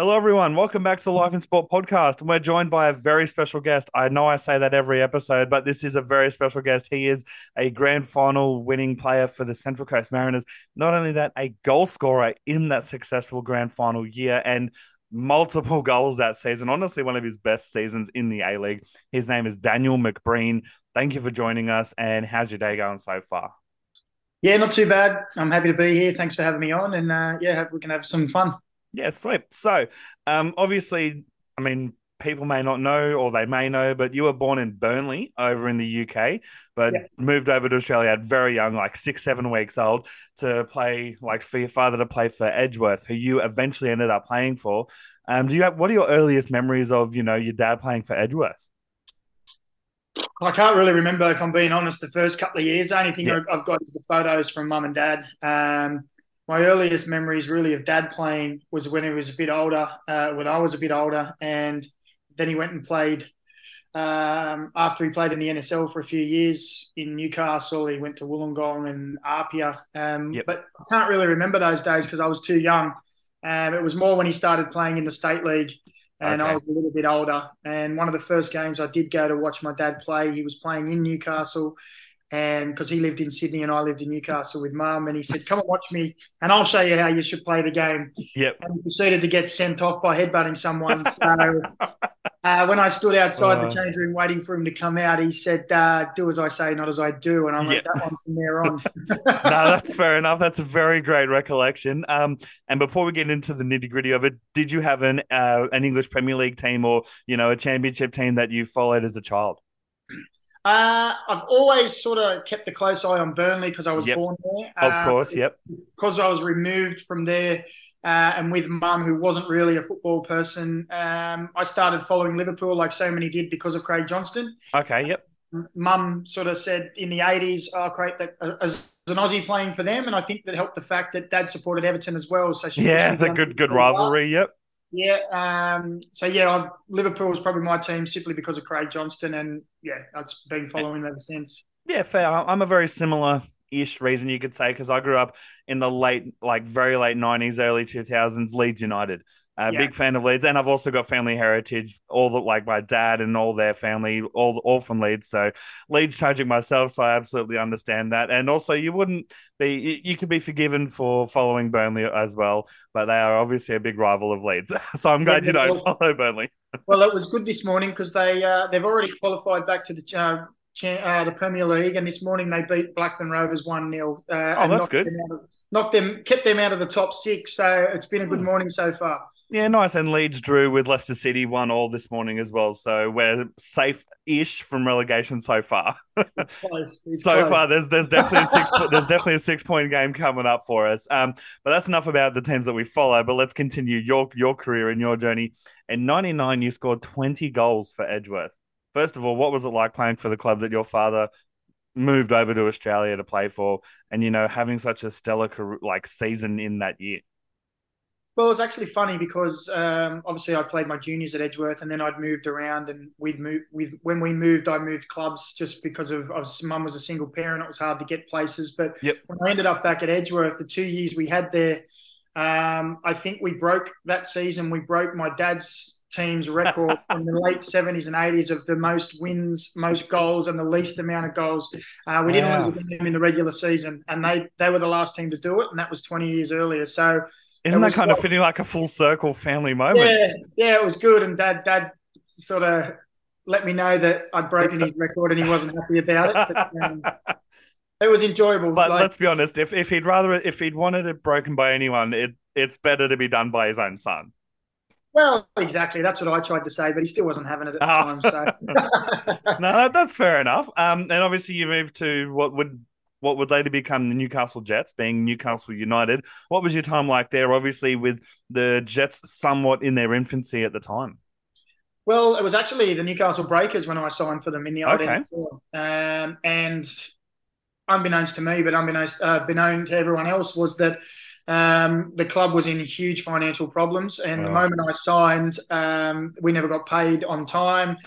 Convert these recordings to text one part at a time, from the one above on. Hello, everyone. Welcome back to the Life in Sport podcast. And we're joined by a very special guest. I know I say that every episode, but this is a very special guest. He is a grand final winning player for the Central Coast Mariners. Not only that, a goal scorer in that successful grand final year and multiple goals that season. Honestly, one of his best seasons in the A League. His name is Daniel McBreen. Thank you for joining us. And how's your day going so far? Yeah, not too bad. I'm happy to be here. Thanks for having me on. And we can have some fun. Yeah, sweet. So, obviously, I mean, people may not know or they may know, but you were born in Burnley over in the UK, but moved over to Australia at very young, like 6-7 weeks old, to play, like for your father to play for Edgeworth, who you eventually ended up playing for. What are your earliest memories of, you know, your dad playing for Edgeworth? I can't really remember, if I'm being honest, the first couple of years. The only thing I've got is the photos from mum and dad. My earliest memories really of dad playing was when he was a bit older, when I was a bit older, and then he went and played after he played in the NSL for a few years in Newcastle. He went to Wollongong and Apia, but I can't really remember those days because I was too young. It was more when he started playing in the State League and I was a little bit older. And one of the first games I did go to watch my dad play, he was playing in Newcastle. And because he lived in Sydney and I lived in Newcastle with mum, and he said, "Come and watch me and I'll show you how you should play the game." Yep. And he proceeded to get sent off by headbutting someone. So when I stood outside the change room waiting for him to come out, he said, "Do as I say, not as I do." And I'm like, that one from there on. No, that's fair enough. That's a very great recollection. And before we get into the nitty gritty of it, did you have an English Premier League team or, you know, a championship team that you followed as a child? I've always sort of kept a close eye on Burnley because I was born there. Of course, because I was removed from there and with mum, who wasn't really a football person, I started following Liverpool like so many did because of Craig Johnston. Okay, yep. Mum sort of said in the 80s, I'll create that as an Aussie playing for them, and I think that helped the fact that dad supported Everton as well. So the good rivalry, Yeah. Liverpool is probably my team simply because of Craig Johnston, and I've been following ever since. Yeah, fair. I'm a very similar-ish reason, you could say, because I grew up in the very late 90s, early 2000s, Leeds United. Big fan of Leeds, and I've also got family heritage, my dad and all their family, all from Leeds. So Leeds tragic myself, so I absolutely understand that. And also, you could be forgiven for following Burnley as well, but they are obviously a big rival of Leeds. So I'm glad you don't follow Burnley. Well, it was good this morning because they've already qualified back to the Premier League, and this morning they beat Blackburn Rovers 1-0. Kept them out of the top six. So it's been a good morning so far. Yeah, nice. And Leeds drew with Leicester City 1-1 this morning as well. So we're safe-ish from relegation so far. It's so close. Far, there's definitely a 6-point game coming up for us. But that's enough about the teams that we follow. But let's continue your career and your journey. In 1999, you scored 20 goals for Edgeworth. First of all, what was it like playing for the club that your father moved over to Australia to play for, and you know, having such a stellar career, season in that year? Well, it's actually funny because obviously I played my juniors at Edgeworth, and then I'd moved around, and I moved clubs just because mum was a single parent. It was hard to get places. But when I ended up back at Edgeworth, the 2 years we had there, I think we broke my dad's team's record from the late 70s and 80s of the most wins, most goals, and the least amount of goals. We didn't win them in the regular season, and they were the last team to do it, and that was 20 years earlier. So isn't that kind of fitting, like a full circle family moment? Yeah, it was good. And Dad sort of let me know that I'd broken his record and he wasn't happy about it. But, it was enjoyable. But let's be honest, if he'd wanted it broken by anyone, it's better to be done by his own son. Well, exactly. That's what I tried to say, but he still wasn't having it at the time. So no, that's fair enough. And obviously you moved to what would later become the Newcastle Jets, being Newcastle United. What was your time like there, obviously, with the Jets somewhat in their infancy at the time? Well, it was actually the Newcastle Breakers when I signed for them in the old NSL. And unbeknownst to me, but known to everyone else, was that the club was in huge financial problems. And the moment I signed, we never got paid on time.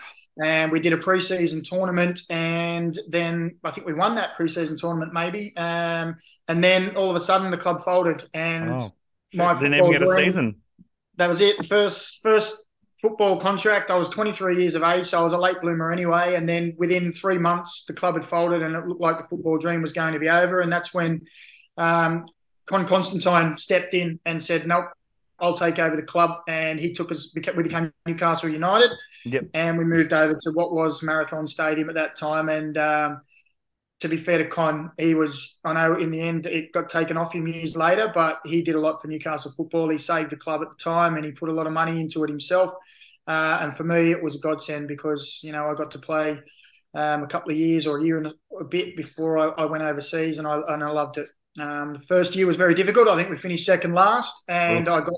And we did a pre-season tournament, and then I think we won that pre-season tournament maybe. And then all of a sudden the club folded, and my football dream, that was it. First football contract. I was 23 years of age, so I was a late bloomer anyway. And then within 3 months, the club had folded, and it looked like the football dream was going to be over. And that's when Constantine stepped in and said, "Nope, I'll take over the club," and he took us. We became Newcastle United, yep. And we moved over to what was Marathon Stadium at that time. And to be fair to Con, he was. I know in the end it got taken off him years later, but he did a lot for Newcastle football. He saved the club at the time, and he put a lot of money into it himself. And for me, it was a godsend because I got to play a couple of years or a year and a bit before I went overseas, and I loved it. The first year was very difficult. I think we finished second last, and I got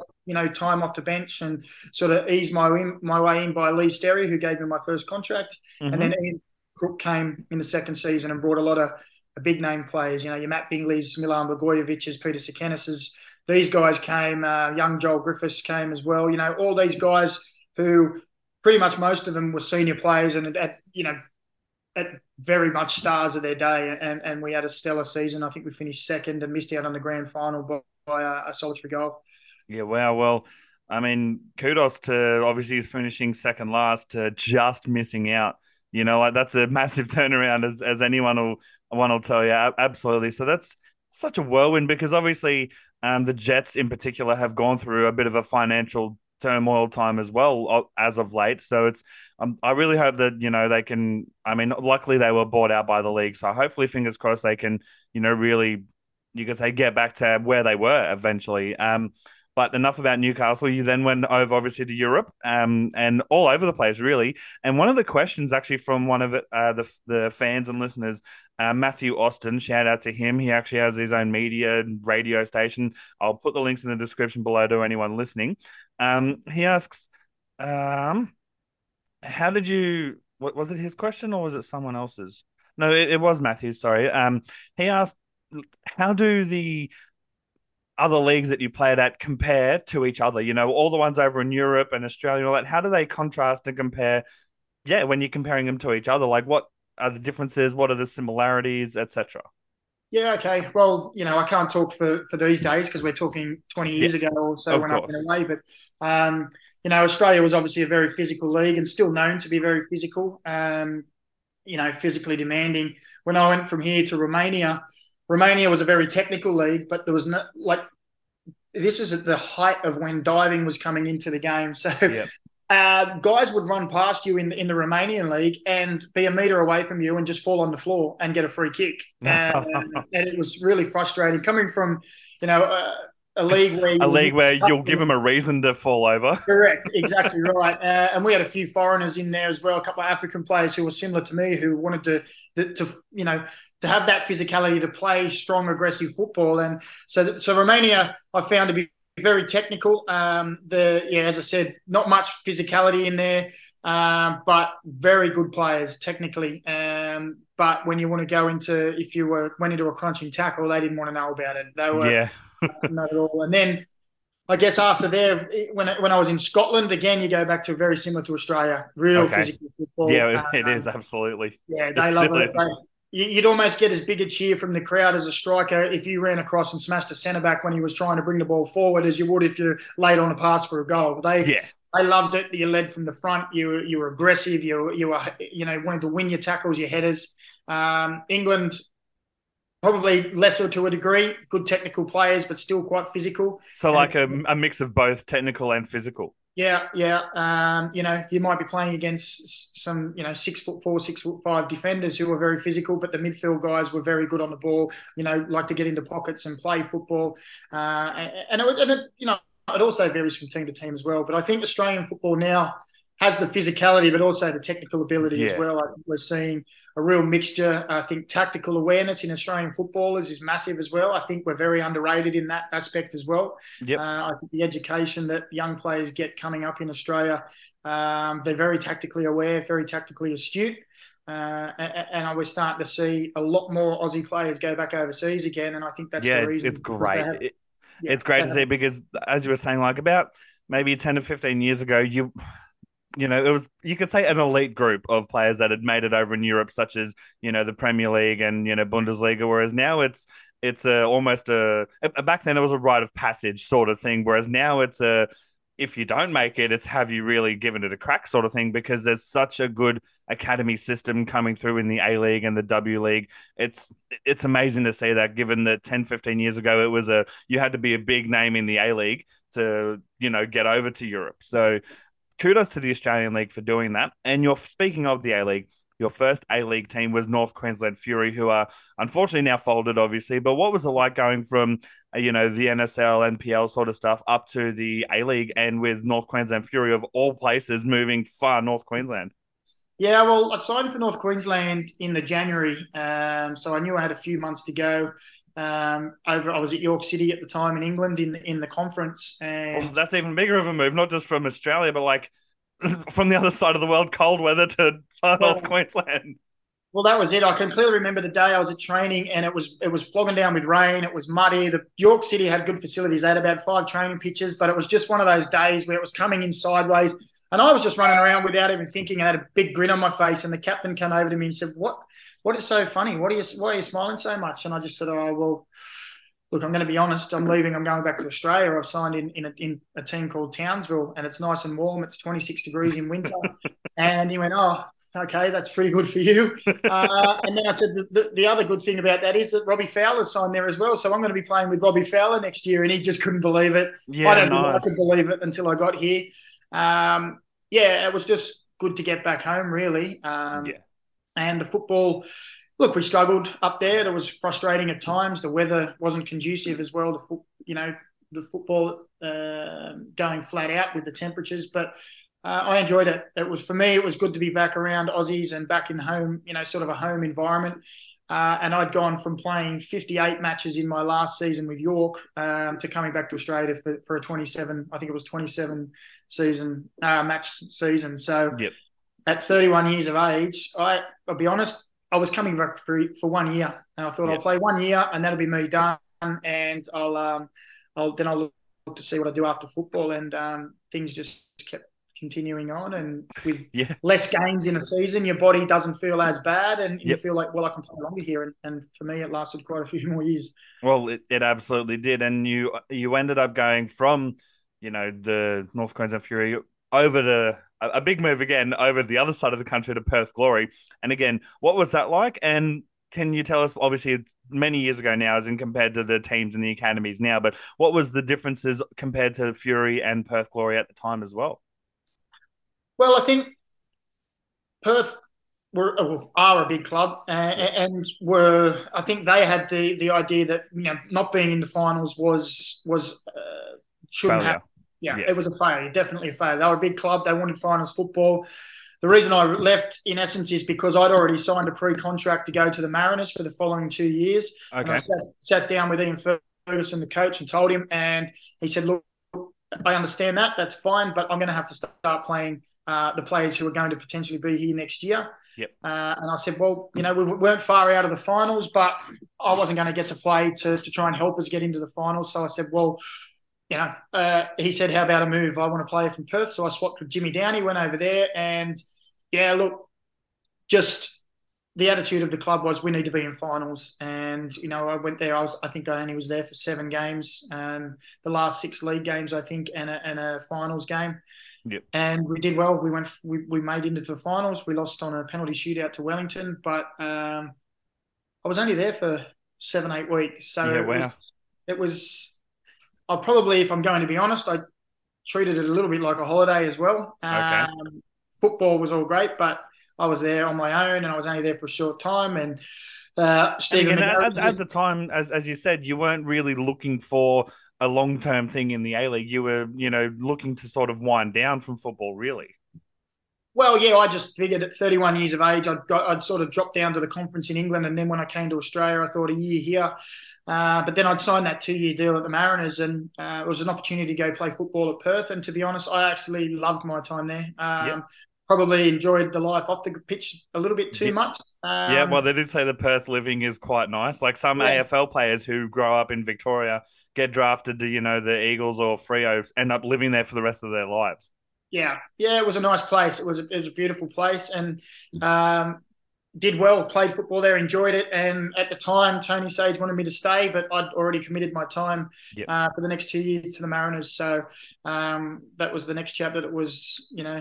time off the bench and sort of eased my way in by Lee Sterry, who gave me my first contract, and then Ian Crook came in the second season and brought a lot of big name players. Your Matt Bingley's, Milan Blagojevic's, Peter Sikenis's. These guys came. Young Joel Griffiths came as well. All these guys who pretty much most of them were senior players and at very much stars of their day, and we had a stellar season. I think we finished second and missed out on the grand final by a solitary goal. Yeah, wow. Well, I mean, kudos to obviously he's finishing second last to just missing out. That's a massive turnaround, as one will tell you. Absolutely. So that's such a whirlwind because obviously the Jets in particular have gone through a bit of a financial turmoil time as well as of late, so it's I really hope that they can, luckily they were bought out by the league, so hopefully fingers crossed they can really, you could say, get back to where they were eventually. But enough about Newcastle. You then went over obviously to Europe and all over the place really, and one of the questions actually from one of the fans and listeners, Matthew Austin, shout out to him. He actually has his own media and radio station. I'll put the links in the description below to anyone listening. He asks, how did you, what was it, his question or was it someone else's? No, it was Matthew's, sorry. He asked, how do the other leagues that you played at compare to each other? All the ones over in Europe and Australia and all that, how do they contrast and compare? Yeah. When you're comparing them to each other, like what are the differences? What are the similarities, etc.? Yeah, okay. Well, I can't talk for these days because we're talking 20 years ago or so when I went away. But, Australia was obviously a very physical league and still known to be very physical, physically demanding. When I went from here to Romania was a very technical league, but there was no, like, this is at the height of when diving was coming into the game. So guys would run past you in the Romanian league and be a metre away from you and just fall on the floor and get a free kick. And it was really frustrating coming from, a league where you'll give them a reason to fall over. Correct, exactly right. And we had a few foreigners in there as well, a couple of African players who were similar to me who wanted to have that physicality to play strong, aggressive football. And so Romania I found to be very technical. As I said, not much physicality in there, but very good players technically. But when you want to go into, if you went into a crunching tackle, they didn't want to know about it. They were not at all. And then I guess after there, when I was in Scotland, again, you go back to very similar to Australia, real physical football. Yeah, it is absolutely. Yeah, they love it. You'd almost get as big a cheer from the crowd as a striker if you ran across and smashed a centre-back when he was trying to bring the ball forward as you would if you laid on a pass for a goal. They loved it. You led from the front. You were aggressive. You were wanted to win your tackles, your headers. England, probably lesser to a degree, good technical players, but still quite physical. So like a mix of both technical and physical. Yeah. You might be playing against some, 6'4", 6'5" defenders who were very physical, but the midfield guys were very good on the ball. Like to get into pockets and play football, it also varies from team to team as well. But I think Australian football now has the physicality, but also the technical ability as well. I think we're seeing a real mixture. I think tactical awareness in Australian footballers is massive as well. I think we're very underrated in that aspect as well. Yep. I think the education that young players get coming up in Australia, they're very tactically aware, very tactically astute. And we're starting to see a lot more Aussie players go back overseas again. And I think that's the reason. It's great. It's great to see because, as you were saying, like about maybe 10 to 15 years ago, it was, you could say, an elite group of players that had made it over in Europe, such as, the Premier League and, Bundesliga, whereas now it's almost back then it was a rite of passage sort of thing, whereas now it's if you don't make it, it's have you really given it a crack sort of thing, because there's such a good academy system coming through in the A League and the W League. It's amazing to see that, given that 10, 15 years ago, it was you had to be a big name in the A League to, get over to Europe. So kudos to the Australian League for doing that. And you're speaking of the A League, your first A-League team was North Queensland Fury, who are unfortunately now folded, obviously. But what was it like going from, the NSL, NPL sort of stuff up to the A-League, and with North Queensland Fury of all places moving far north Queensland? Yeah, well, I signed for North Queensland in the January, so I knew I had a few months to go. I was at York City at the time in England in the conference. And well, that's even bigger of a move, not just from Australia, but like from the other side of the world, cold weather to North Queensland. Well, that was it. I can clearly remember the day I was at training, and it was flogging down with rain. It was muddy. The York City had good facilities. They had about 5 training pitches, but it was just one of those days where it was coming in sideways, and I was just running around without even thinking. I had a big grin on my face, and the captain came over to me and said, What is so funny? Why are you smiling so much?" And I just said, "Oh, well, look, I'm going to be honest. I'm leaving. I'm going back to Australia. I've signed in a team called Townsville, and it's nice and warm. It's 26 degrees in winter." And he went, "Oh, okay, that's pretty good for you." And then I said, the other good thing about that is that Robbie Fowler's signed there as well. So I'm going to be playing with Robbie Fowler next year. And he just couldn't believe it. Yeah, I don't know. I could believe it until I got here. It was just good to get back home, really. And the football... Look, we struggled up there. It was frustrating at times. The weather wasn't conducive as well to, the football going flat out with the temperatures. But I enjoyed it. It was, for me, it was good to be back around Aussies and back in home, sort of a home environment. And I'd gone from playing 58 matches in my last season with York to coming back to Australia for a 27 season match season. So at 31 years of age, I'll be honest, I was coming back for 1 year, and I thought I'll play 1 year, and that'll be me done, and I'll look to see what I do after football. And things just kept continuing on, and with less games in a season, your body doesn't feel as bad, and you feel like, well, I can play longer here. And for me, it lasted quite a few more years. Well, it absolutely did, and you ended up going from the North Queensland Fury over to a big move again over the other side of the country to Perth Glory. And again, what was that like? And can you tell us, obviously it's many years ago now as in compared to the teams and the academies now, but what was the differences compared to Fury and Perth Glory at the time as well? Well, I think Perth are a big club and were, I think they had the idea that, not being in the finals was shouldn't happen. Yeah, it was a failure, definitely a failure. They were a big club. They wanted finals football. The reason I left, in essence, is because I'd already signed a pre-contract to go to the Mariners for the following 2 years. Okay. And I sat down with Ian Ferguson, the coach, and told him, and he said, "Look, I understand that. That's fine, but I'm going to have to start playing the players who are going to potentially be here next year." And I said, well, we weren't far out of the finals, but I wasn't going to get to play to try and help us get into the finals. So I said, well... he said, "How about a move? I want to play from Perth." So I swapped with Jimmy Downey, went over there, and just the attitude of the club was we need to be in finals. And I went there. I only was there for 7 games, the last 6 league games, I think, and a finals game. And we did well. We went, we made into the finals. We lost on a penalty shootout to Wellington, but I was only there for 7-8 weeks. So it was. I probably, if I'm going to be honest, I treated it a little bit like a holiday as well. Football was all great, but I was there on my own, and I was only there for a short time. And Stephen, at the time, as you said, you weren't really looking for a long-term thing in the A-League. You were, looking to sort of wind down from football, really. Well, I just figured at 31 years of age, I'd sort of dropped down to the conference in England, and then when I came to Australia, I thought a year here. But then I'd signed that 2-year deal at the Mariners, and it was an opportunity to go play football at Perth. And to be honest, I actually loved my time there. Probably enjoyed the life off the pitch a little bit too much. Well, they did say the Perth living is quite nice. Like some AFL players who grow up in Victoria get drafted to, the Eagles or Freo, end up living there for the rest of their lives. It was a nice place. It was a beautiful place. And did well, played football there, enjoyed it. And at the time, Tony Sage wanted me to stay, but I'd already committed my time for the next 2 years to the Mariners. So that was the next chapter that was, you know,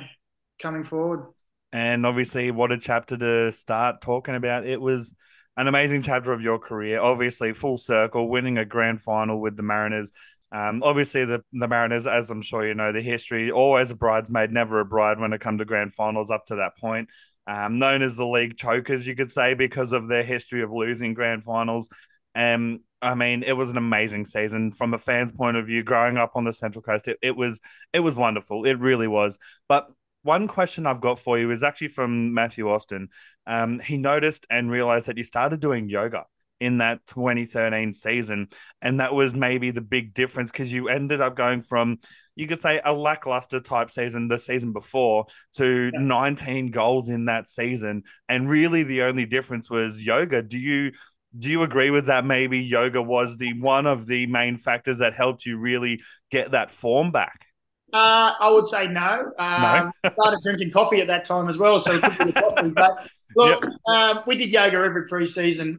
coming forward. And obviously, what a chapter to start talking about. It was an amazing chapter of your career. Obviously, full circle, winning a grand final with the Mariners. Obviously, the Mariners, as I'm sure you know, the history, always a bridesmaid, never a bride when it comes to grand finals up to that point. Known as the league chokers, you could say, because of their history of losing grand finals. I mean, it was an amazing season from a fan's point of view. Growing up on the Central Coast, it was wonderful. It really was. But one question I've got for you is actually from Matthew Austin. He noticed and realized that you started doing yoga in that 2013 season, and that was maybe the big difference, because you ended up going from, you could say, a lackluster type season the season before to 19 goals in that season, and really the only difference was yoga. Do you agree with that? Maybe yoga was the one of the main factors that helped you really get that form back. I would say no. I started drinking coffee at that time as well, so it could be the coffee. But look, we did yoga every pre-season.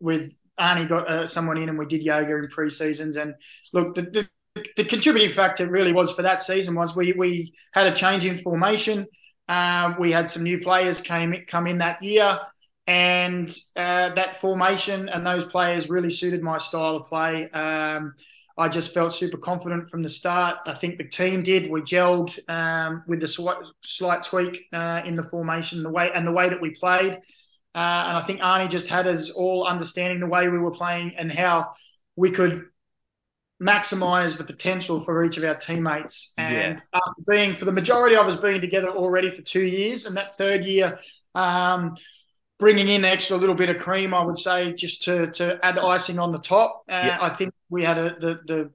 With Arnie got someone in, and we did yoga in pre-seasons. And look, the contributing factor really was for that season was we had a change in formation. We had some new players come in that year. And that formation and those players really suited my style of play. I just felt super confident from the start. I think the team did. We gelled with the slight tweak in the formation, the way that we played. And I think Arnie just had us all understanding the way we were playing and how we could maximise the potential for each of our teammates. And after being, for the majority of us, being together already for 2 years, and that third year, bringing in an extra little bit of cream, I would say, just to add icing on the top. I think we had the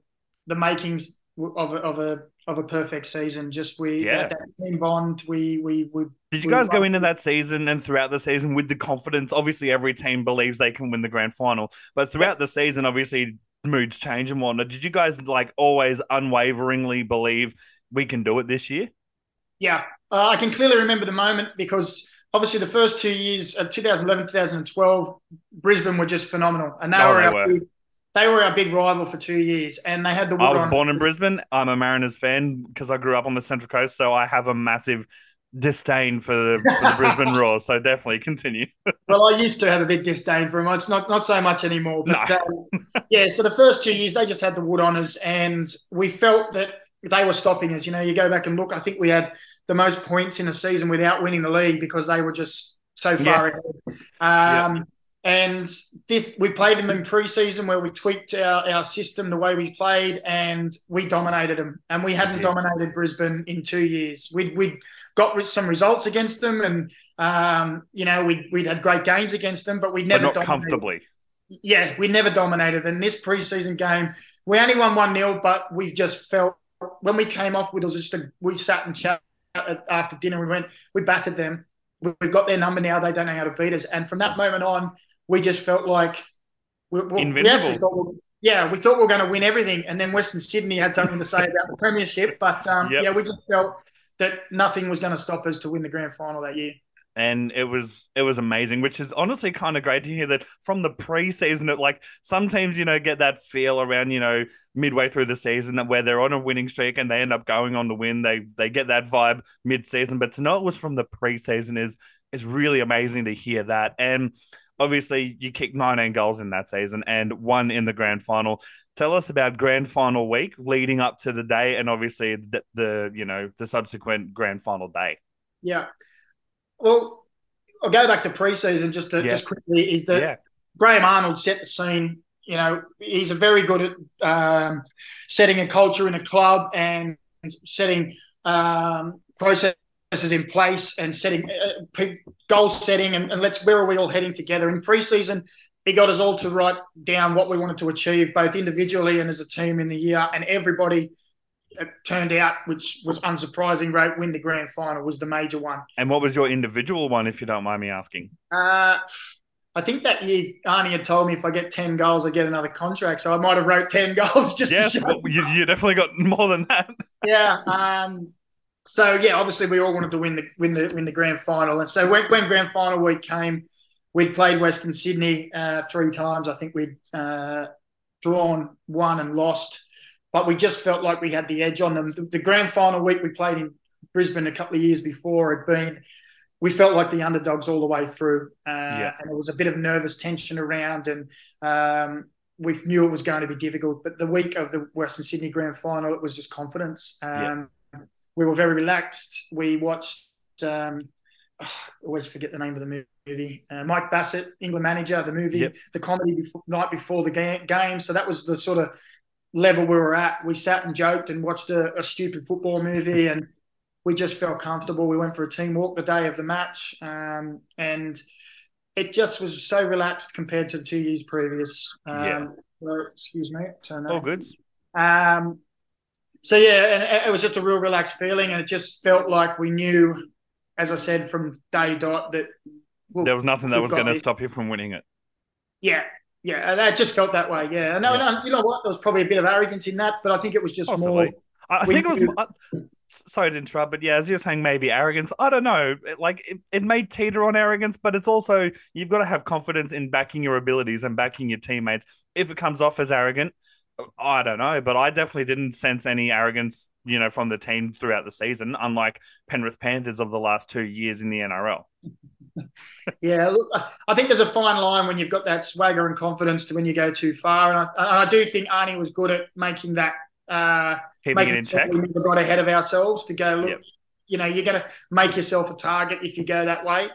makings of a perfect season. Just we had that team bond. We did. You guys go into that season and throughout the season with the confidence. Obviously, every team believes they can win the grand final, but throughout the season, obviously, moods change and whatnot. Did you guys always unwaveringly believe we can do it this year? Yeah, I can clearly remember the moment because. Obviously, the first 2 years, 2011, 2012, Brisbane were just phenomenal, and they were our big rival for 2 years, and they had the. I was born in Brisbane. I'm a Mariners fan because I grew up on the Central Coast, so I have a massive disdain for the Brisbane Roar. So definitely continue. Well, I used to have a big disdain for them. It's not so much anymore. But no. So the first 2 years they just had the wood on us, and we felt that they were stopping us. You know, you go back and look. I think we had the most points in a season without winning the league because they were just so far ahead. And we played them in pre-season where we tweaked our system, the way we played, and we dominated them. And we hadn't dominated Brisbane in 2 years. We'd got some results against them and, you know, we'd had great games against them, but we'd never dominated. Not comfortably. Yeah, we never dominated. And this pre-season game, we only won 1-0, but we've just felt when we came off, we sat and chatted. After dinner, we battered them. We've got their number now. They don't know how to beat us. And from that moment on, we just felt like we thought we were going to win everything. And then Western Sydney had something to say about the premiership. But we just felt that nothing was going to stop us to win the grand final that year. And it was amazing, which is honestly kind of great to hear that from the preseason. It some teams, you know, get that feel around, you know, midway through the season where they're on a winning streak and they end up going on to win. They get that vibe mid-season, but to know it was from the preseason is really amazing to hear that. And obviously, you kicked 19 goals in that season and one in the grand final. Tell us about grand final week leading up to the day, and obviously the subsequent grand final day. Yeah. Well, I'll go back to preseason just quickly. Is that Graham Arnold set the scene? You know, he's very good at setting a culture in a club and setting processes in place and setting goal setting and where are we all heading together in preseason. He got us all to write down what we wanted to achieve, both individually and as a team in the year, and everybody. It turned out, which was unsurprising, right? Win the grand final was the major one. And what was your individual one, if you don't mind me asking? I think that year Arnie had told me if I get 10 goals, I get another contract. So I might have wrote 10 goals just to show. Well, you definitely got more than that. So yeah, obviously we all wanted to win the grand final, and so when grand final week came, we'd played Western Sydney 3 times. I think we'd drawn 1 and lost, but we just felt like we had the edge on them. The grand final week we played in Brisbane a couple of years before had been, we felt like the underdogs all the way through, and there was a bit of nervous tension around, and we knew it was going to be difficult. But the week of the Western Sydney grand final, it was just confidence. We were very relaxed. We watched, I always forget the name of the movie, Mike Bassett, England manager, the movie, the comedy night before the game. So that was the sort of level we were at. We sat and joked and watched a stupid football movie, and we just felt comfortable. We went for a team walk the day of the match, and it just was so relaxed compared to the 2 years previous. Excuse me. All good. So, yeah, and it was just a real relaxed feeling, and it just felt like we knew, as I said, from day dot that there was nothing that was going to stop you from winning it. Yeah, and I just felt that way, And you know what? There was probably a bit of arrogance in that, but I think it was just possibly. More... I think it was... Sorry to interrupt, but yeah, as you're saying, maybe arrogance. I don't know. It may teeter on arrogance, but it's also you've got to have confidence in backing your abilities and backing your teammates. If it comes off as arrogant, I don't know, but I definitely didn't sense any arrogance, from the team throughout the season, unlike Penrith Panthers of the last 2 years in the NRL. Yeah, look, I think there's a fine line when you've got that swagger and confidence to when you go too far, and I do think Arnie was good at making that. Keeping it in check. We never got ahead of ourselves to go, look, you're going to make yourself a target if you go that way.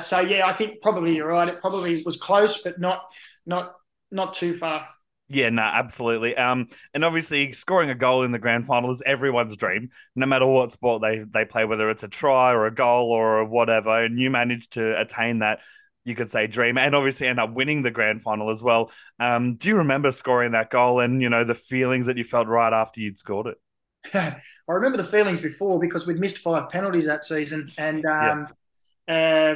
So, yeah, I think probably you're right. It probably was close, but not too far. Yeah, no, absolutely. And obviously scoring a goal in the grand final is everyone's dream, no matter what sport they play, whether it's a try or a goal or whatever, and you managed to attain that, you could say, dream, and obviously end up winning the grand final as well. Do you remember scoring that goal and, the feelings that you felt right after you'd scored it? I remember the feelings before because we'd missed 5 penalties that season, and I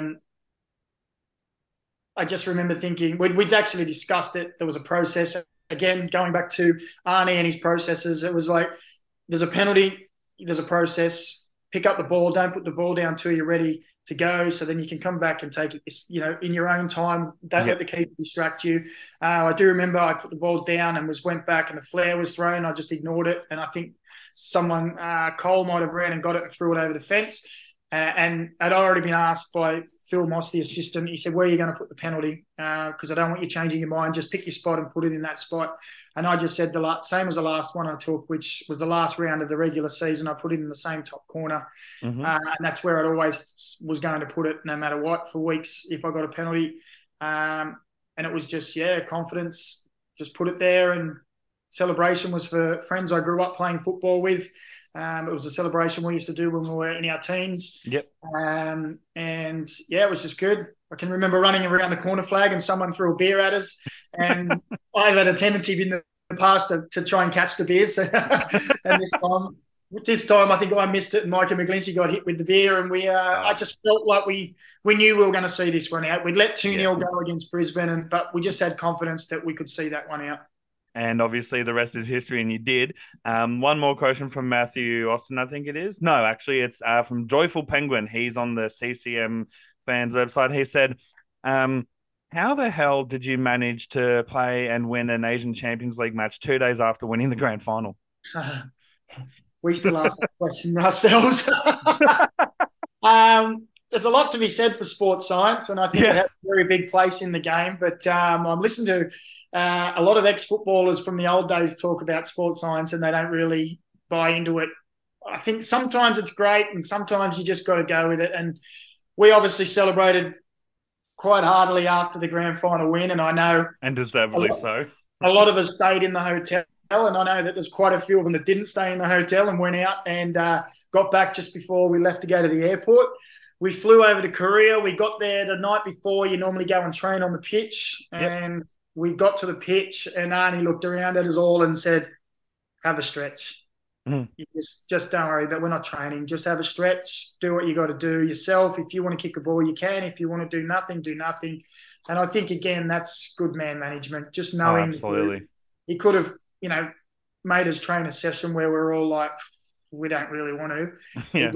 just remember thinking we'd actually discussed it. There was a process. Again, going back to Arnie and his processes, it was like there's a penalty, there's a process, pick up the ball, don't put the ball down till you're ready to go, so then you can come back and take it, in your own time. Don't let the keeper distract you. I do remember I put the ball down and went back, and the flare was thrown. I just ignored it, and I think someone, Cole, might have ran and got it and threw it over the fence. And I'd already been asked by Phil Moss, the assistant. He said, "Where are you going to put the penalty? Because I don't want you changing your mind. Just pick your spot and put it in that spot." And I just said same as the last one I took, which was the last round of the regular season. I put it in the same top corner, and that's where I'd always was going to put it, no matter what, for weeks if I got a penalty. And it was just confidence. Just put it there, and celebration was for friends I grew up playing football with. It was a celebration we used to do when we were in our teens. And yeah, it was just good. I can remember running around the corner flag and someone threw a beer at us. And I've had a tendency in the past to try and catch the beers. And this time I think I missed it, and Micah McGlincy got hit with the beer. And I just felt like we knew we were going to see this one out. We'd let 2-0 go against Brisbane, but we just had confidence that we could see that one out. And obviously the rest is history, and you did. One more question from Matthew Austin, I think it is. No, actually, it's from Joyful Penguin. He's on the CCM fans website. He said, how the hell did you manage to play and win an Asian Champions League match 2 days after winning the grand final? We still ask that question ourselves. There's a lot to be said for sports science, and I think it has a very big place in the game. But I've listened to... a lot of ex-footballers from the old days talk about sports science, and they don't really buy into it. I think sometimes it's great, and sometimes you just got to go with it. And we obviously celebrated quite heartily after the grand final win, and I know... And deservedly so. A lot of us stayed in the hotel, and I know that there's quite a few of them that didn't stay in the hotel and went out and got back just before we left to go to the airport. We flew over to Korea. We got there the night before. You normally go and train on the pitch, and... We got to the pitch, and Arnie looked around at us all and said, have a stretch. You just don't worry, but we're not training. Just have a stretch. Do what you got to do yourself. If you want to kick a ball, you can. If you want to do nothing, do nothing. And I think, again, that's good man management. Just knowing he could have, made his trainer session where we're all like, we don't really want to. Yeah,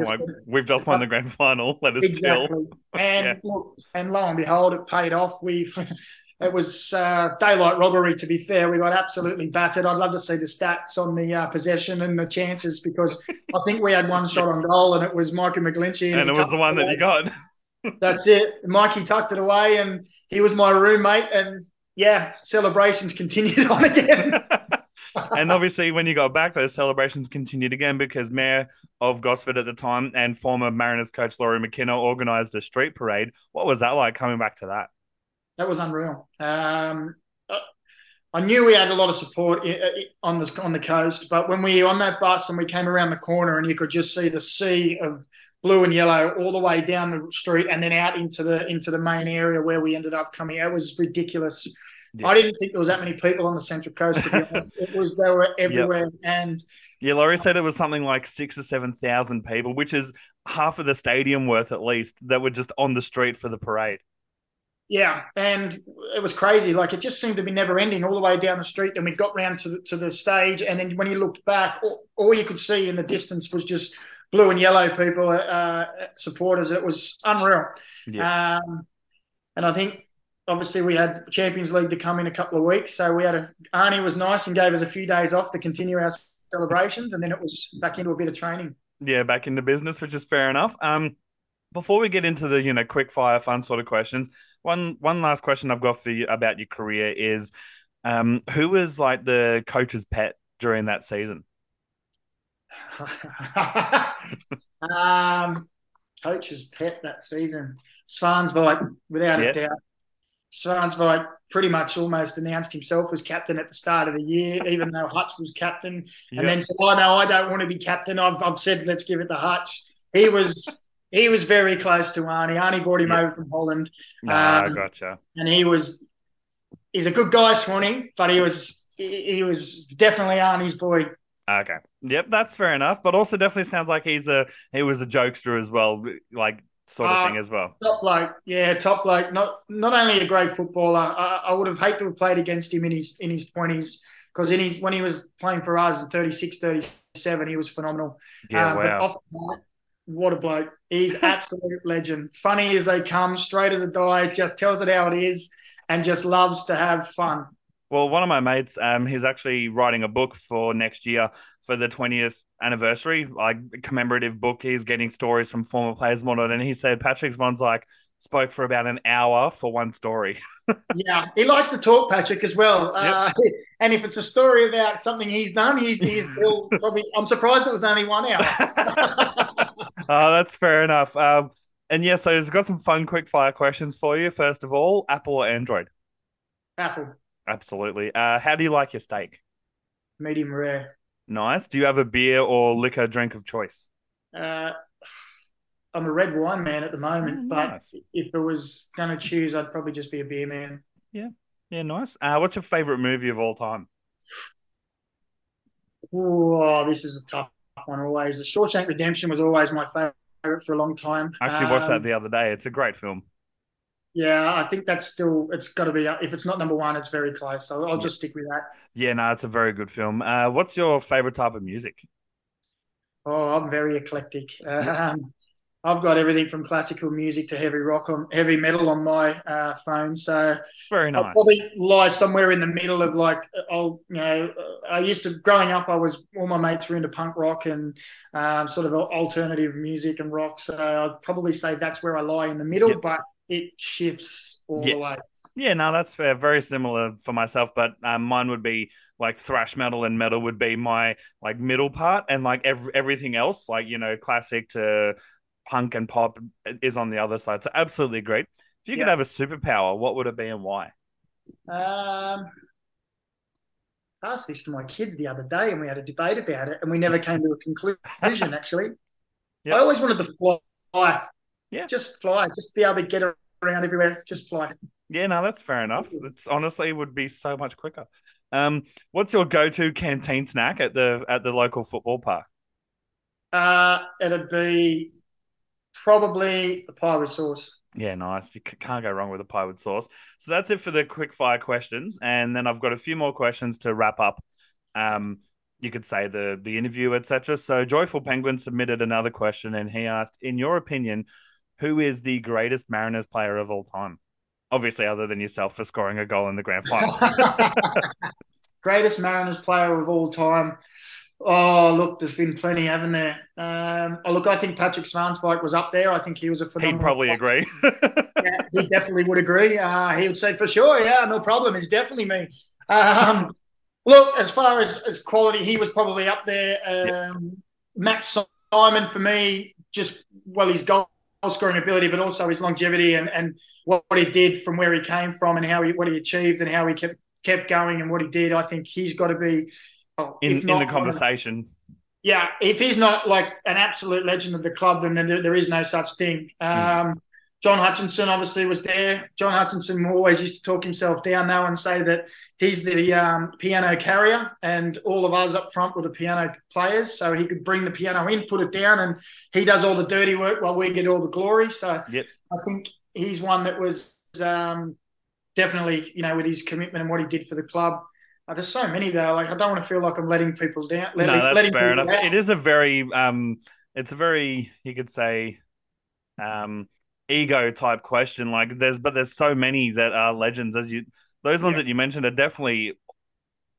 we've just won the grand final. Let us chill. And look, and lo and behold, it paid off. It was daylight robbery, to be fair. We got absolutely battered. I'd love to see the stats on the possession and the chances, because I think we had one shot on goal and it was Mikey McGlinchey. And it was the one that you got. That's it. Mikey tucked it away and he was my roommate. And, yeah, celebrations continued on again. And obviously when you got back, those celebrations continued again, because Mayor of Gosford at the time and former Mariners coach Laurie McKenna organised a street parade. What was that like coming back to that? That was unreal. I knew we had a lot of support on the coast, but when we were on that bus and we came around the corner and you could just see the sea of blue and yellow all the way down the street and then out into the main area where we ended up coming. It was ridiculous. Yeah. I didn't think there was that many people on the Central Coast, to be honest. They were everywhere. Yep. And yeah, Laurie said it was something like 6,000 or 7,000 people, which is half of the stadium worth at least, that were just on the street for the parade. Yeah, and it was crazy. Like, it just seemed to be never ending all the way down the street. Then we got round to the stage, and then when you looked back, all you could see in the distance was just blue and yellow people, supporters. It was unreal. Yeah. And I think obviously we had Champions League to come in a couple of weeks, so we had Arnie was nice and gave us a few days off to continue our celebrations, and then it was back into a bit of training. Yeah, back into business, which is fair enough. Before we get into the quick fire fun sort of questions, one last question I've got for you about your career is, who was like the coach's pet during that season? Coach's pet that season, Zwaanswijk, without a doubt. Zwaanswijk pretty much almost announced himself as captain at the start of the year, even though Hutch was captain, and then said, "Oh no, I don't want to be captain. I've said let's give it to Hutch." He was very close to Arnie. Arnie brought him over from Holland. Gotcha. And he's a good guy, Swanee, but he was definitely Arnie's boy. Okay. Yep, that's fair enough. But also definitely sounds like he was a jokester as well, like sort of thing as well. Top bloke. Yeah, top bloke. Not only a great footballer, I would have hated to have played against him in his 20s, because when he was playing for us in 36, 37, he was phenomenal. Yeah, wow. But what a bloke. He's absolute legend. Funny as they come, straight as a die, just tells it how it is and just loves to have fun. Well, one of my mates, he's actually writing a book for next year for the 20th anniversary, like a commemorative book. He's getting stories from former players and whatnot. And he said Patrick Zwaanswijk spoke for about an hour for one story. Yeah, he likes to talk, Patrick, as well. And if it's a story about something he's done, he's still probably – I'm surprised it was only 1 hour. Oh, that's fair enough. And yeah, so we've got some fun quickfire questions for you. First of all, Apple or Android? Apple. Absolutely. How do you like your steak? Medium rare. Nice. Do you have a beer or liquor drink of choice? I'm a red wine man at the moment, but if I was going to choose, I'd probably just be a beer man. Yeah. Yeah, nice. What's your favourite movie of all time? Oh, this is a tough one always. The Shawshank Redemption was always my favourite for a long time. I actually watched that the other day. It's a great film. Yeah, I think that's still, it's got to be, if it's not number one, it's very close. So I'll just stick with that. Yeah, no, it's a very good film. What's your favourite type of music? Oh, I'm very eclectic. I've got everything from classical music to heavy metal on my phone. So very nice. I'll probably lie somewhere in the middle of growing up, all my mates were into punk rock and sort of alternative music and rock. So I'd probably say that's where I lie in the middle, but it shifts all the way. Yeah, no, that's fair. Very similar for myself, but mine would be like thrash metal and metal would be my like middle part, and like everything else, like, classic to punk and pop is on the other side. So absolutely great. If you could have a superpower, what would it be and why? I asked this to my kids the other day and we had a debate about it and we never came to a conclusion, actually. Yep. I always wanted to fly. Yeah. Just fly. Just be able to get around everywhere. Just fly. Yeah, no, that's fair enough. It's honestly would be so much quicker. What's your go-to canteen snack at the local football park? It'd be probably a pie with sauce. Yeah, nice. You can't go wrong with a pie with sauce. So that's it for the quick fire questions. And then I've got a few more questions to wrap up you could say the interview, etc. So Joyful Penguin submitted another question, and he asked, in your opinion, who is the greatest Mariners player of all time? Obviously, other than yourself for scoring a goal in the grand final. Greatest Mariners player of all time. Oh, look, there's been plenty, haven't there? Look, I think Patrick Zwaanswijk was up there. I think he was a phenomenal player. He'd probably agree. Yeah, he definitely would agree. He would say, for sure, yeah, no problem. It's definitely me. Look, as far as quality, he was probably up there. Matt Simon, for me, just, well, his goal-scoring ability, but also his longevity and what he did from where he came from and how he, what he achieved and how he kept going and what he did. I think he's got to be... in the conversation. Yeah, if he's not like an absolute legend of the club, then there is no such thing. John Hutchinson obviously was there. John Hutchinson always used to talk himself down now and say that he's the piano carrier and all of us up front were the piano players. So he could bring the piano in, put it down, and he does all the dirty work while we get all the glory. So I think he's one that was definitely, you know, with his commitment and what he did for the club. There's so many though. Like I don't want to feel like I'm letting people down. That's fair enough. Down. It is a very, you could say, ego type question. Like there's so many that are legends. Those ones that you mentioned are definitely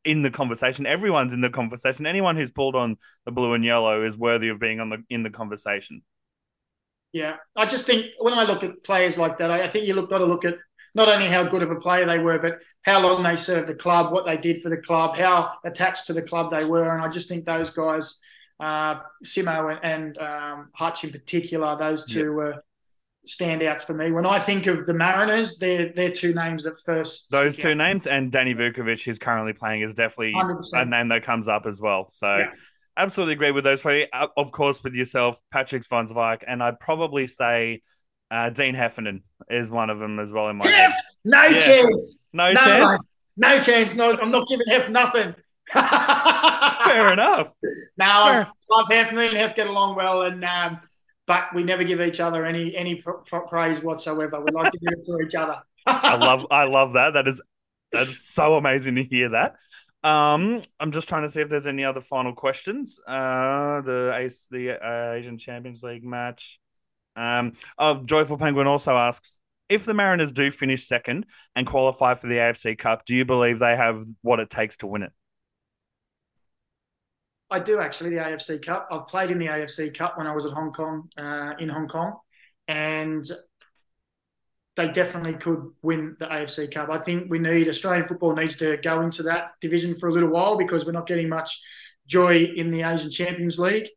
in the conversation. Everyone's in the conversation. Anyone who's pulled on the blue and yellow is worthy of being in the conversation. Yeah, I just think when I look at players like that, I think you've got to look at. Not only how good of a player they were, but how long they served the club, what they did for the club, how attached to the club they were. And I just think those guys, Simo and Hutch in particular, those two were standouts for me. When I think of the Mariners, they're two names that first. Those two names and Danny Vukovic, who's currently playing, is definitely 100%. A name that comes up as well. So absolutely agree with those three. Of course, with yourself, Patrick Zwaanswijk, and I'd probably say... Dean Heffenden is one of them as well in my head. No chance. No chance. No chance. No, I'm not giving Heff nothing. Fair enough. No, I love Heff. Me and Heff get along well, and but we never give each other any praise whatsoever. We like to do it for each other. I love that. That's so amazing to hear that. I'm just trying to see if there's any other final questions. The Asian Champions League match. Joyful Penguin also asks, if the Mariners do finish second and qualify for the AFC Cup, do you believe they have what it takes to win it? I do, actually, the AFC Cup. I've played in the AFC Cup when I was at in Hong Kong, and they definitely could win the AFC Cup. I think Australian football needs to go into that division for a little while because we're not getting much joy in the Asian Champions League.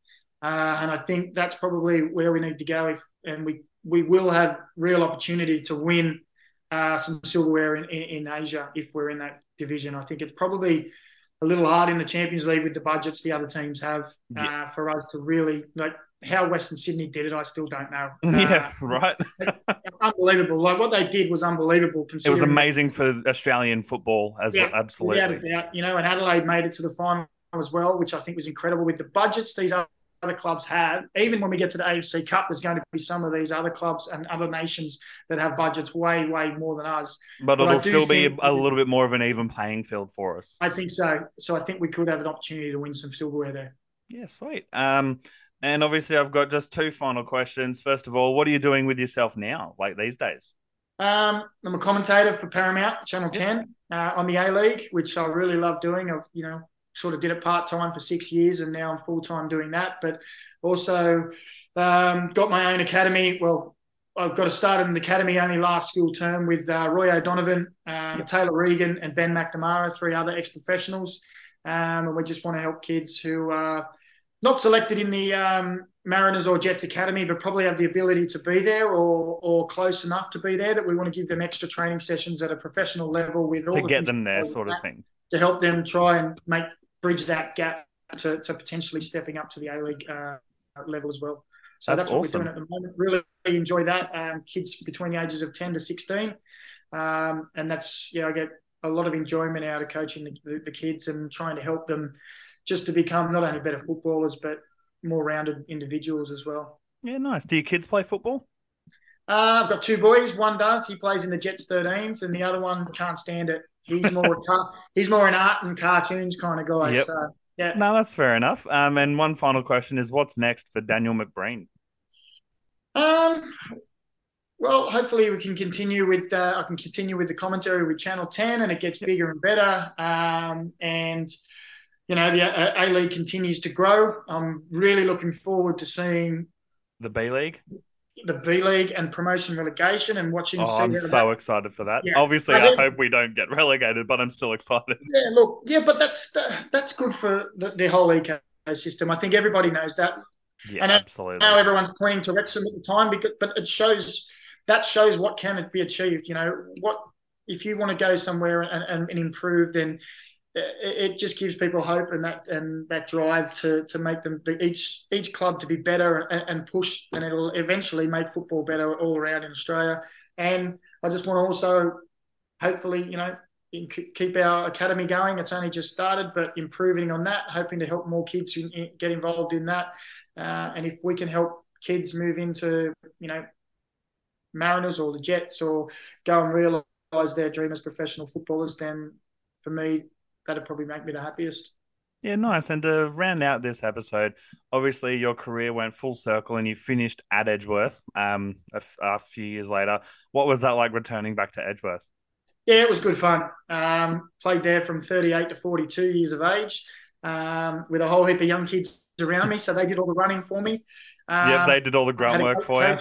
And I think that's probably where we need to go. And we will have real opportunity to win some silverware in Asia if we're in that division. I think it's probably a little hard in the Champions League with the budgets the other teams have for us to really – like how Western Sydney did it, I still don't know. Unbelievable. Like what they did was unbelievable. It was amazing for Australian football as well, absolutely. Without a doubt, you know, and Adelaide made it to the final as well, which I think was incredible. With the budgets these other clubs have, even when we get to the AFC Cup, there's going to be some of these other clubs and other nations that have budgets way, way more than us. But it'll still be a little bit more of an even playing field for us. I think so. So I think we could have an opportunity to win some silverware there. Yeah, sweet. And obviously I've got just two final questions. First of all, what are you doing with yourself now, like these days? I'm a commentator for Paramount, Channel 10, on the A League, which I really love doing. Sort of did it part-time for 6 years and now I'm full-time doing that. But also got my own academy. Well, I've got to start an academy only last school term with Roy O'Donovan, Taylor Regan and Ben McNamara, three other ex-professionals. And we just want to help kids who are not selected in the Mariners or Jets academy but probably have the ability to be there or close enough to be there, that we want to give them extra training sessions at a professional level with all to get them there sort of thing. To help them try and bridge that gap to potentially stepping up to the A-League level as well. So that's what awesome. We're doing at the moment. Really enjoy that. Kids between the ages of 10 to 16. And that's, I get a lot of enjoyment out of coaching the kids and trying to help them just to become not only better footballers, but more rounded individuals as well. Yeah, nice. Do your kids play football? I've got two boys. One does. He plays in the Jets 13s and the other one can't stand it. He's more an art and cartoons kind of guy. Yep. So Yeah. No, that's fair enough. And one final question is, what's next for Daniel McBreen? Well, hopefully we can continue with I can continue with the commentary with Channel 10, and it gets bigger and better. And you know, the A League continues to grow. I'm really looking forward to seeing the B League and promotion relegation and watching. Oh, I'm so excited for that. Yeah. Obviously, I hope we don't get relegated, but I'm still excited. Yeah, look, yeah, but that's good for the whole ecosystem. I think everybody knows that. Yeah, and absolutely. Now everyone's pointing to Wrexham at the time, but it shows what can be achieved. You know, what if you want to go somewhere and improve, then it just gives people hope and that drive to make them each club to be better and push, and it'll eventually make football better all around in Australia. And I just want to also, hopefully, you know, keep our academy going. It's only just started, but improving on that, hoping to help more kids get involved in that. And if we can help kids move into, you know, Mariners or the Jets, or go and realise their dream as professional footballers, then for me, that'd probably make me the happiest. Yeah, nice. And to round out this episode, obviously your career went full circle and you finished at Edgeworth a few years later. What was that like returning back to Edgeworth? Yeah, it was good fun. Played there from 38 to 42 years of age with a whole heap of young kids around me. So they did all the running for me. Yeah, they did all the groundwork for you.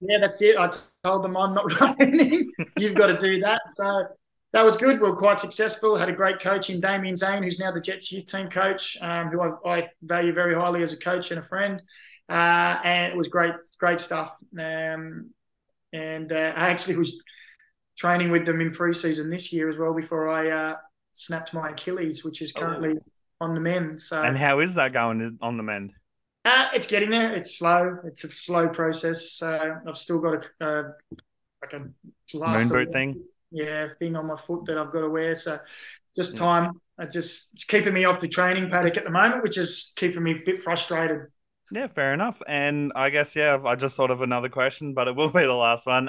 Yeah, that's it. I told them I'm not running. You've got to do that. So that was good. We were quite successful. Had a great coach in Damien Zane, who's now the Jets youth team coach, who I value very highly as a coach and a friend. And it was great stuff. And I actually was training with them in pre-season this year as well before I snapped my Achilles, which is currently on the mend. So. And how is that going on the mend? It's getting there. It's slow. It's a slow process. So I've still got a moon boot thing on my foot that I've got to wear. So just time. It's keeping me off the training paddock at the moment, which is keeping me a bit frustrated. Yeah, fair enough. And I guess, yeah, I just thought of another question, but it will be the last one.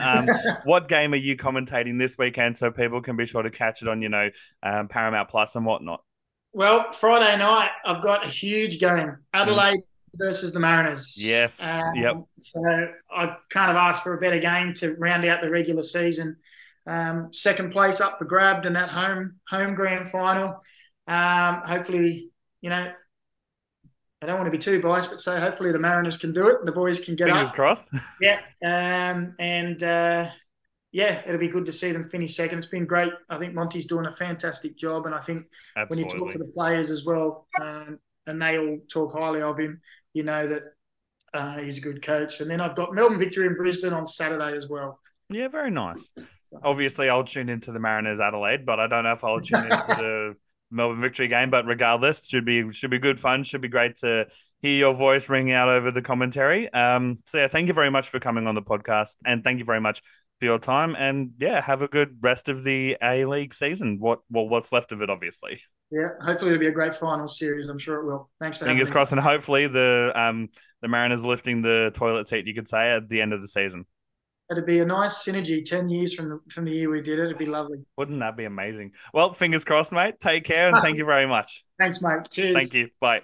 What game are you commentating this weekend so people can be sure to catch it on, you know, Paramount Plus and whatnot? Well, Friday night, I've got a huge game. Adelaide versus the Mariners. Yes. So I kind of asked for a better game to round out the regular season. Second place up for grab in that home grand final. Hopefully, you know, I don't want to be too biased, but so hopefully the Mariners can do it and the boys can get Fingers up. Crossed. Yeah. Yeah, it'll be good to see them finish second. It's been great. I think Monty's doing a fantastic job, and I think Absolutely. When you talk to the players as well, and they all talk highly of him, you know that he's a good coach. And then I've got Melbourne Victory in Brisbane on Saturday as well. Yeah, very nice. Obviously, I'll tune into the Mariners Adelaide, but I don't know if I'll tune into the Melbourne Victory game. But regardless, should be good fun. Should be great to hear your voice ring out over the commentary. So yeah, thank you very much for coming on the podcast, and thank you very much for your time. And yeah, have a good rest of the A League season. What's left of it, obviously. Yeah, hopefully it'll be a great final series. I'm sure it will. Thanks for having me. Fingers crossed, and hopefully the Mariners lifting the toilet seat, you could say, at the end of the season. It'd be a nice synergy 10 years from the year we did it. It'd be lovely. Wouldn't that be amazing? Well, fingers crossed, mate. Take care and thank you very much. Thanks, mate. Cheers. Thank you. Bye.